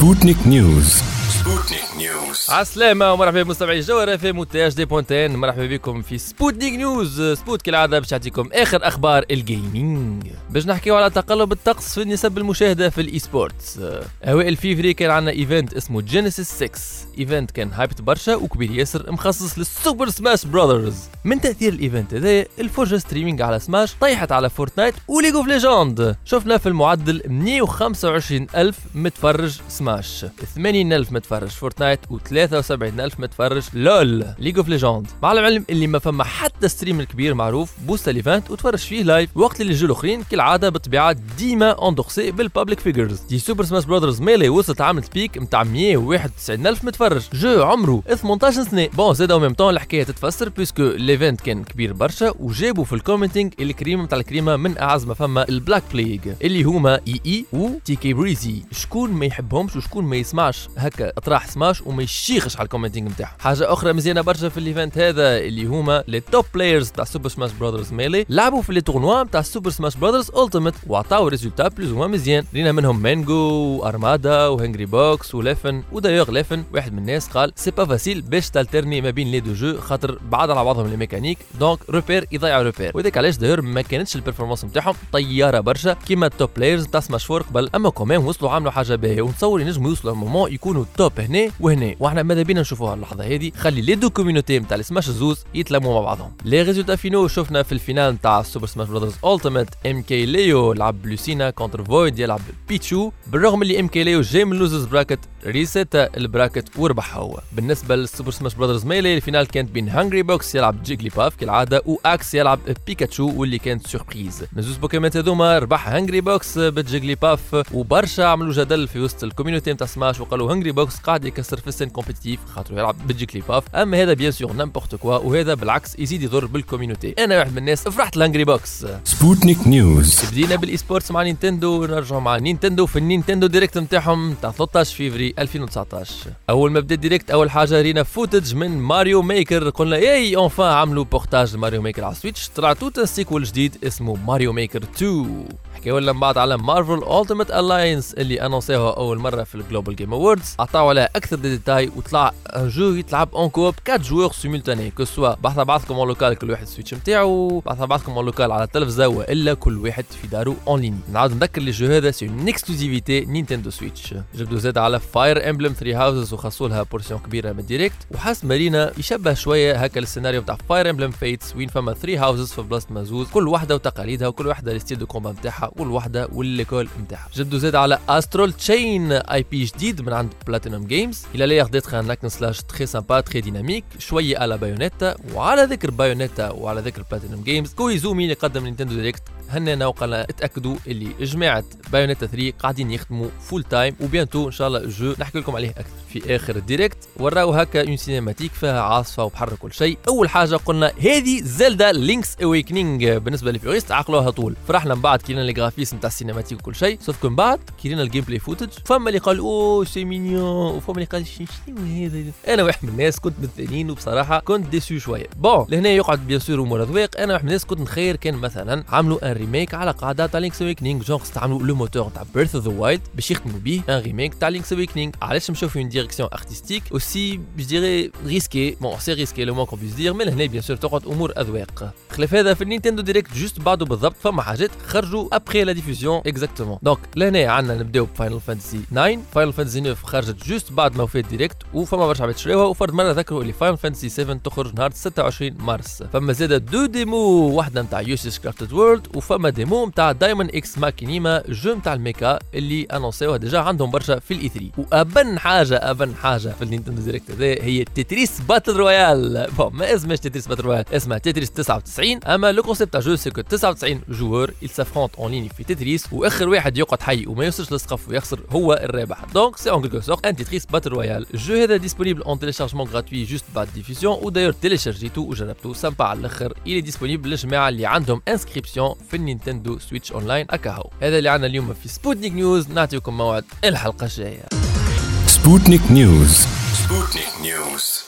سبوتنيك نيوز عسلامة ومرحبا بمستمعي جوهرة في مونتاج دي بونتين. مرحبا بكم في سبوتنيك نيوز. سبوت كالعادة باش تعطيكم آخر أخبار الجيمنج. باش نحكيو على تقلب الطقس في نسب المشاهدة في الإي سبورتس. أوائل فيفري كان عندنا إيفنت اسمه جينيسيس 6. إيفنت كان هايبت برشا وكبير ياسر، مخصص للسوبر سماش براذرز. من تأثير الإيفنت هذا الفرجة ستريمينج على سماش طيحت على فورتنايت وليج أوف ليجند. شفنا في المعدل 125,000 متفرج سماش، 80,000 متفرج فورتنايت و73,000 متفرج لول ليج اوف ليجند. مع العلم اللي ما فما حتى ستريمر كبير معروف بوستا ليفنت وتفرج فيه لايف، وقت اللي الجو الاخرين كالعاده بالطبيعه ديما اندوكسي بالبابليك فيجرز. دي سوبر سماش برادرز ميلي وصلت عملت بيك نتاع 191,000 متفرج، جو عمره 18 سنه. بون زاد او ميم طون الحكايه تتفسر بيسكو ليفنت كان كبير برشا، وجابوا في الكومنتينغ الكريمه نتاع الكريمه من اعز ما فما البلاك بليغ اللي هما اي اي وتي كي بريزي. شكون ما يحبهمش وشكون ما يسمعش هكا اطراح سماش وما يشيخش على الكومنتينغ نتاعهم. حاجه اخرى مزيانه برشا في الايفنت هذا اللي هما لي توب بلايرز تاع سوبر سماش برادرز ميلي لعبوا في لي تورنوا تاع سوبر سماش برادرز التيميت وعطاو ريزولتا بلوز وما مزيان. لينا منهم مانجو وارمادا وهنجري بوكس وليفن. ودايوغ ليفن واحد من الناس قال سي با فاسيل باش تالترني ما بين لي دو جو خاطر بعض على بعضهم لي ميكانيك، دونك روبير يضيعوا روبير، وذاك علاش داير ما كانتش البرفورمانس نتاعهم طياره برشا كيما التوب بلايرز تاع سماش فور قبل. اما كمان وصلوا عملوا حاجه باهيه ونتصور ينجموا يوصلوا مومون يكونوا توب هنا وهنا، واحنا ماذا بينا نشوفوها اللحظه هذه. خلي لي دو كوميونيتي نتاع السماش زوز يتلموا مع بعضهم. لي ريزولتا فينو شفنا في الفينال نتاع سوبر سماش برادرز التيميت M.K. ليو لعب لوسينا كونتر فويد يلعب بيتشو، بالرغم اللي M.K. ليو جاي من لوزرز براكت ريسيت البراكت وربح هو. بالنسبه للسوبر سماش برادرز ميلي الفينال كانت بين هانجري بوكس يلعب جيغليباف كالعاده واكس يلعب بيكاتشو، واللي كانت سوربريز من زوز بوكيمات هذوما ربح هانجري بوكس بجيغليباف. وبرشا عملوا جدل في وسط الكوميونيتي نتاع سماش وقالوا هانجري بوكس قاعد يكسر في السين كومبيتيتيف خاطر يلعب بجيغليباف، اما هذا بيان سور نامبورت كوا، وهذا بالعكس يزيد يضر بالكوميونيتي. انا واحد من الناس فرحت لهانجري بوكس. سبوتنيك نيوز بدينا بالاي سبورتس مع نينتندو، نرجعوا مع نينتندو في النينتندو دايركت نتاعهم تاع 13 فيفري 2019. اول ما بدا ديريكت اول حاجه رينا فوتج من ماريو ميكر، قلنا اي اونفا عملوا بورتاج ماريو ميكر على السويتش، طلع توت سيكول جديد اسمه ماريو ميكر 2. حكاو لنا بعد على مارفل Ultimate Alliance اللي انونساها اول مره في الجلوبال جيم اووردز، عطاو على اكثر دي ديتاي وطلع ان جو يتلعب اون كوب 4 جوور سيمولتاني كسوا بعض بعضكم اون لوكال كل واحد السويتش نتاعو، بعض بعضكم اون لوكال على التلفزه والا كل واحد في دارو اون لين. نعاود نذكر لي جو هذا سي اون اكسكلوزيفيتي نينتندو سويتش. جبدوا زاد على Fire Emblem 3 Houses وخصوا لها بورسيون كبيره من ديريكت، وحس مارينا يشبه شويه هكا السيناريو تاع Fire Emblem Fates وين فما 3 Houses في بلاصه مازوز كل واحده وتقاليدها وكل واحده الستيل دو كومبا نتاعها والوحده والليكول نتاعها. جدوا زاد على استرول تشين اي بي جديد من عند بلاتينوم جيمز، الى لي ياخذ ديتر ان اكشن سلاش تري سامبا تري ديناميك شويه على بايونيتا. وعلى ذكر بايونيتا وعلى ذكر بلاتينوم جيمز كويزومي اللي قدم نينتندو دايركت هننا وقال اتاكدوا اللي جماعه بايونيتا 3 قاعدين يخدموا فول تايم وبيانتو ان شاء الله جو نحكي لكم عليه اكثر. في اخر الديريكت وراو هكا اون سينماتيك فيها عاصفه وبحر كل شيء. اول حاجه قلنا هذه زلدا لينكس اويكنينغ بالنسبه للفيوريست عقلوها طول، فرحنا من بعد كينا الجرافيس نتاع السينماتيك وكل شيء، سوف كون بعد كينا الجيم بلاي فوتج فما اللي قال او سي مينيون وفما اللي قال شنو هذا. انا واحد من الناس كنت من الثانيين وبصراحه كنت ديسو شويه. بون لهنا يقعد بيان سور امور اذواق. انا واحد من الناس كنت نخير كان مثلا عملوا ان ريميك على قاعده تاع لينكس اويكنينغ، جونغ استعملوا لو موتور تاع بيرث اوف ذا وايلد باش يخدموا به ان ريميك تاع لينكس اويكنينغ. علاش مشاو في ديريكسيون ارتستيك اوسي جو ديري ريسكي، بون سي ريسكي لو مون كون بيس دير، مي لهنا بيان سور تقعد امور اذواق. خلاف هذا في النينتندو دايركت جوست بعده بالضبط فما حاجات خرجوا ابخي لا ديفوزيون اكزاكتومون. دونك لهنا عندنا نبداو بفاينل فانتسي 9. فاينل فانتسي 9 خرجت جوست بعد ما وفات ديريكت وفما برشا عباد شراوها، وفرد مره ذكروا اللي فاينل فانتسي 7 تخرج نهار 26 مارس. فما زاده دو ديمو، واحده نتاع يوسيس كرافتد وورلد وفما ديمو نتاع دايمون اكس ماكينيما جو نتاع الميكا اللي انونسيوها ديجا عندهم برشا في الاي 3. وابن حاجه في النينتندو دايركت هذا هي تيتريس باتل رويال. بون ما اسمهاش تيتريس باتل رويال، اسمها تيتريس 99. اما لو كونسيبت تاع جو سكو 99 جوور يلسافونت اون لين في تيتريس، واخر واحد يقعد حي وما يوصلش للسقف ويخسر هو الرابح. دونك سي اون كلكو سورت ان تيتريس باتل رويال. الجو هذا ديسپونيبل اون تيليشارجمون غراتوي جوست بعد ديفيزيون، وداير تيليشارجيتو وجربتو سامبا على الاخر. الي ديسپونيبل للجماعه اللي عندهم انسكريبسيون في النينتندو سويتش اونلاين. اكاهو هذا اللي عندنا اليوم في سبوتنيك نيوز. نعطيكم موعد الحلقه الجايه. Sputnik News.